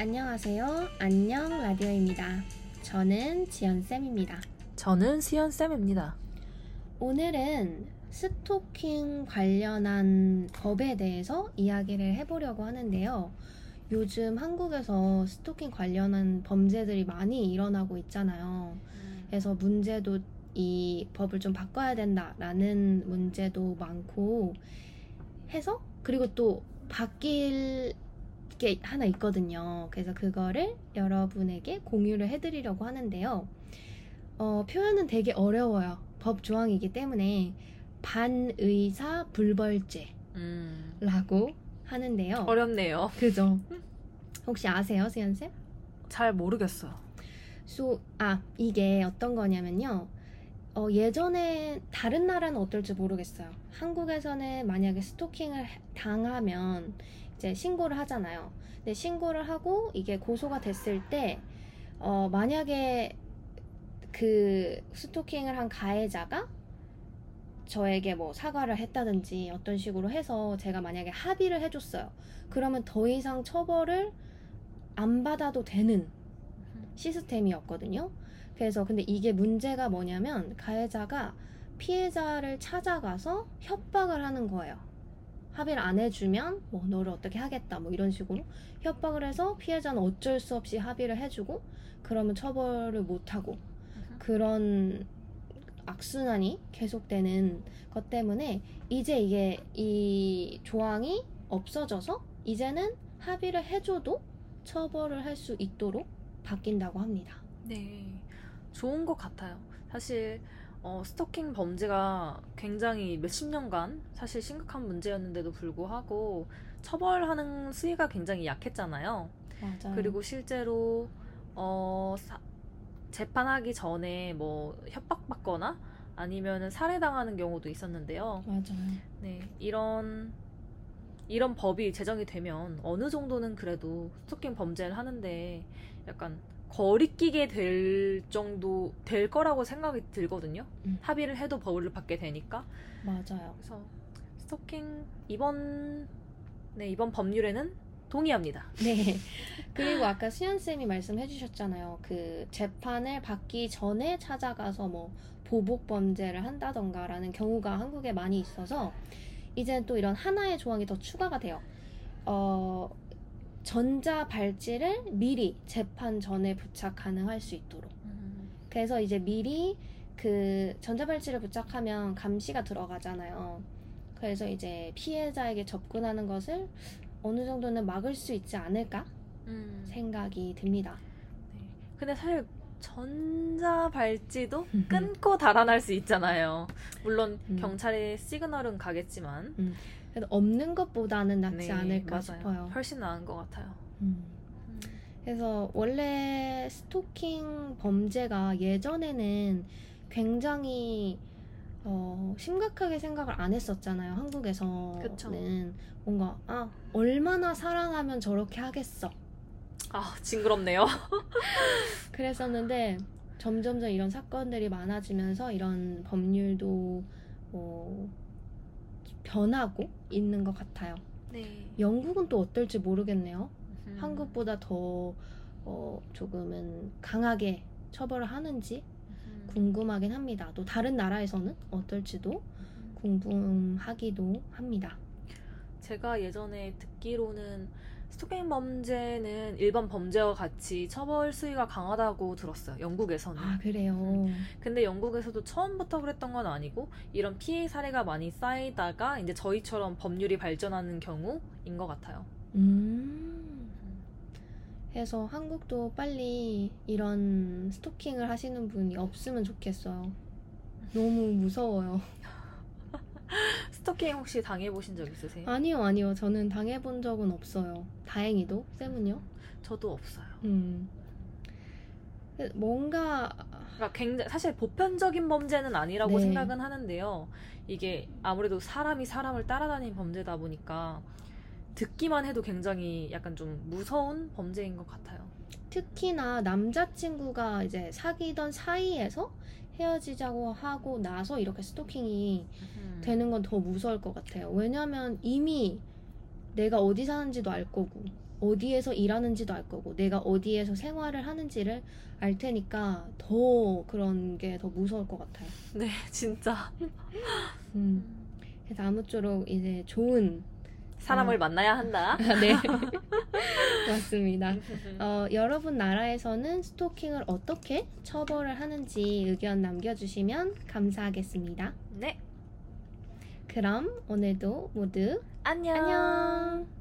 안녕하세요. 안녕 라디오입니다. 저는 지연쌤입니다. 저는 수연쌤입니다. 오늘은 스토킹 관련한 법에 대해서 이야기를 해보려고 하는데요. 요즘 한국에서 스토킹 관련한 범죄들이 많이 일어나고 있잖아요. 그래서 문제도 이 법을 좀 바꿔야 된다라는 문제도 많고 해서, 그리고 또 바뀔 게 하나 있거든요. 그래서 그거를 여러분에게 공유를 해드리려고 하는데요. 표현은 되게 어려워요. 법 조항이기 때문에 반의사 불벌죄라고 하는데요. 어렵네요. 그죠? 혹시 아세요, 수연쌤? 잘 모르겠어요. 이게 어떤 거냐면요. 예전에 다른 나라는 어떨지 모르겠어요. 한국에서는 만약에 스토킹을 당하면 이제 신고를 하잖아요. 근데 신고를 하고 이게 고소가 됐을 때 만약에 그 스토킹을 한 가해자가 저에게 뭐 사과를 했다든지 어떤 식으로 해서 제가 만약에 합의를 해줬어요. 그러면 더 이상 처벌을 안 받아도 되는 시스템이었거든요. 그래서 근데 이게 문제가 뭐냐면 가해자가 피해자를 찾아가서 협박을 하는 거예요. 합의를 안 해주면 뭐 너를 어떻게 하겠다 뭐 이런 식으로 협박을 해서 피해자는 어쩔 수 없이 합의를 해주고 그러면 처벌을 못하고 그런 악순환이 계속되는 것 때문에 이제 이게 이 조항이 없어져서 이제는 합의를 해줘도 처벌을 할 수 있도록 바뀐다고 합니다. 네, 좋은 것 같아요. 사실 스토킹 범죄가 굉장히 몇십 년간 사실 심각한 문제였는데도 불구하고 처벌하는 수위가 굉장히 약했잖아요. 맞아요. 그리고 실제로 재판하기 전에 뭐 협박받거나 아니면 살해당하는 경우도 있었는데요. 맞아요. 네, 이런 법이 제정이 되면 어느 정도는 그래도 스토킹 범죄를 하는데 약간 거리끼게 될 정도 될 거라고 생각이 들거든요. 합의를 해도 벌을 받게 되니까. 맞아요. 그래서 스토킹 이번 법률에는 동의합니다. 네. 그리고 아까 수연쌤이 말씀해주셨잖아요. 그 재판을 받기 전에 찾아가서 뭐 보복 범죄를 한다던가 라는 경우가 한국에 많이 있어서 이제는 또 이런 하나의 조항이 더 추가가 돼요. 전자발찌를 미리 재판 전에 부착 가능할 수 있도록. 그래서 이제 미리 그 전자발찌를 부착하면 감시가 들어가잖아요. 그래서 이제 피해자에게 접근하는 것을 어느 정도는 막을 수 있지 않을까 생각이 듭니다. 네. 근데 사실 전자발찌도 끊고 달아날 수 있잖아요. 물론 경찰의 시그널은 가겠지만 그래도 없는 것보다는 낫지 않을까 맞아요. 싶어요. 훨씬 나은 것 같아요. 그래서 원래 스토킹 범죄가 예전에는 굉장히 심각하게 생각을 안 했었잖아요. 한국에서는. 그쵸. 뭔가 얼마나 사랑하면 저렇게 하겠어. 징그럽네요. 그랬었는데 점점점 이런 사건들이 많아지면서 이런 법률도 변하고 있는 것 같아요. 네. 영국은 또 어떨지 모르겠네요. 한국보다 더 조금은 강하게 처벌을 하는지 궁금하긴 합니다. 또 다른 나라에서는 어떨지도 궁금하기도 합니다. 제가 예전에 듣기로는 스토킹 범죄는 일반 범죄와 같이 처벌 수위가 강하다고 들었어요. 영국에서는. 아, 그래요? 근데 영국에서도 처음부터 그랬던 건 아니고 이런 피해 사례가 많이 쌓이다가 이제 저희처럼 법률이 발전하는 경우인 것 같아요. 그래서 한국도 빨리 이런 스토킹을 하시는 분이 없으면 좋겠어요. 너무 무서워요. 스토킹 혹시 당해보신 적 있으세요? 아니요. 저는 당해본 적은 없어요. 다행히도. 쌤은요? 저도 없어요. 그러니까 사실 보편적인 범죄는 아니라고 생각은 하는데요. 이게 아무래도 사람이 사람을 따라다니는 범죄다 보니까 듣기만 해도 굉장히 약간 좀 무서운 범죄인 것 같아요. 특히나 남자친구가 이제 사귀던 사이에서 헤어지자고 하고 나서 이렇게 스토킹이 되는 건 더 무서울 것 같아요. 왜냐하면 이미 내가 어디 사는지도 알 거고 어디에서 일하는지도 알 거고 내가 어디에서 생활을 하는지를 알 테니까 더 그런 게 더 무서울 것 같아요. 네, 진짜. 그래서 아무쪼록 이제 좋은 사람을 만나야 한다. 네, 맞습니다. 여러분 나라에서는 스토킹을 어떻게 처벌을 하는지 의견 남겨주시면 감사하겠습니다. 네. 그럼 오늘도 모두 안녕. 안녕.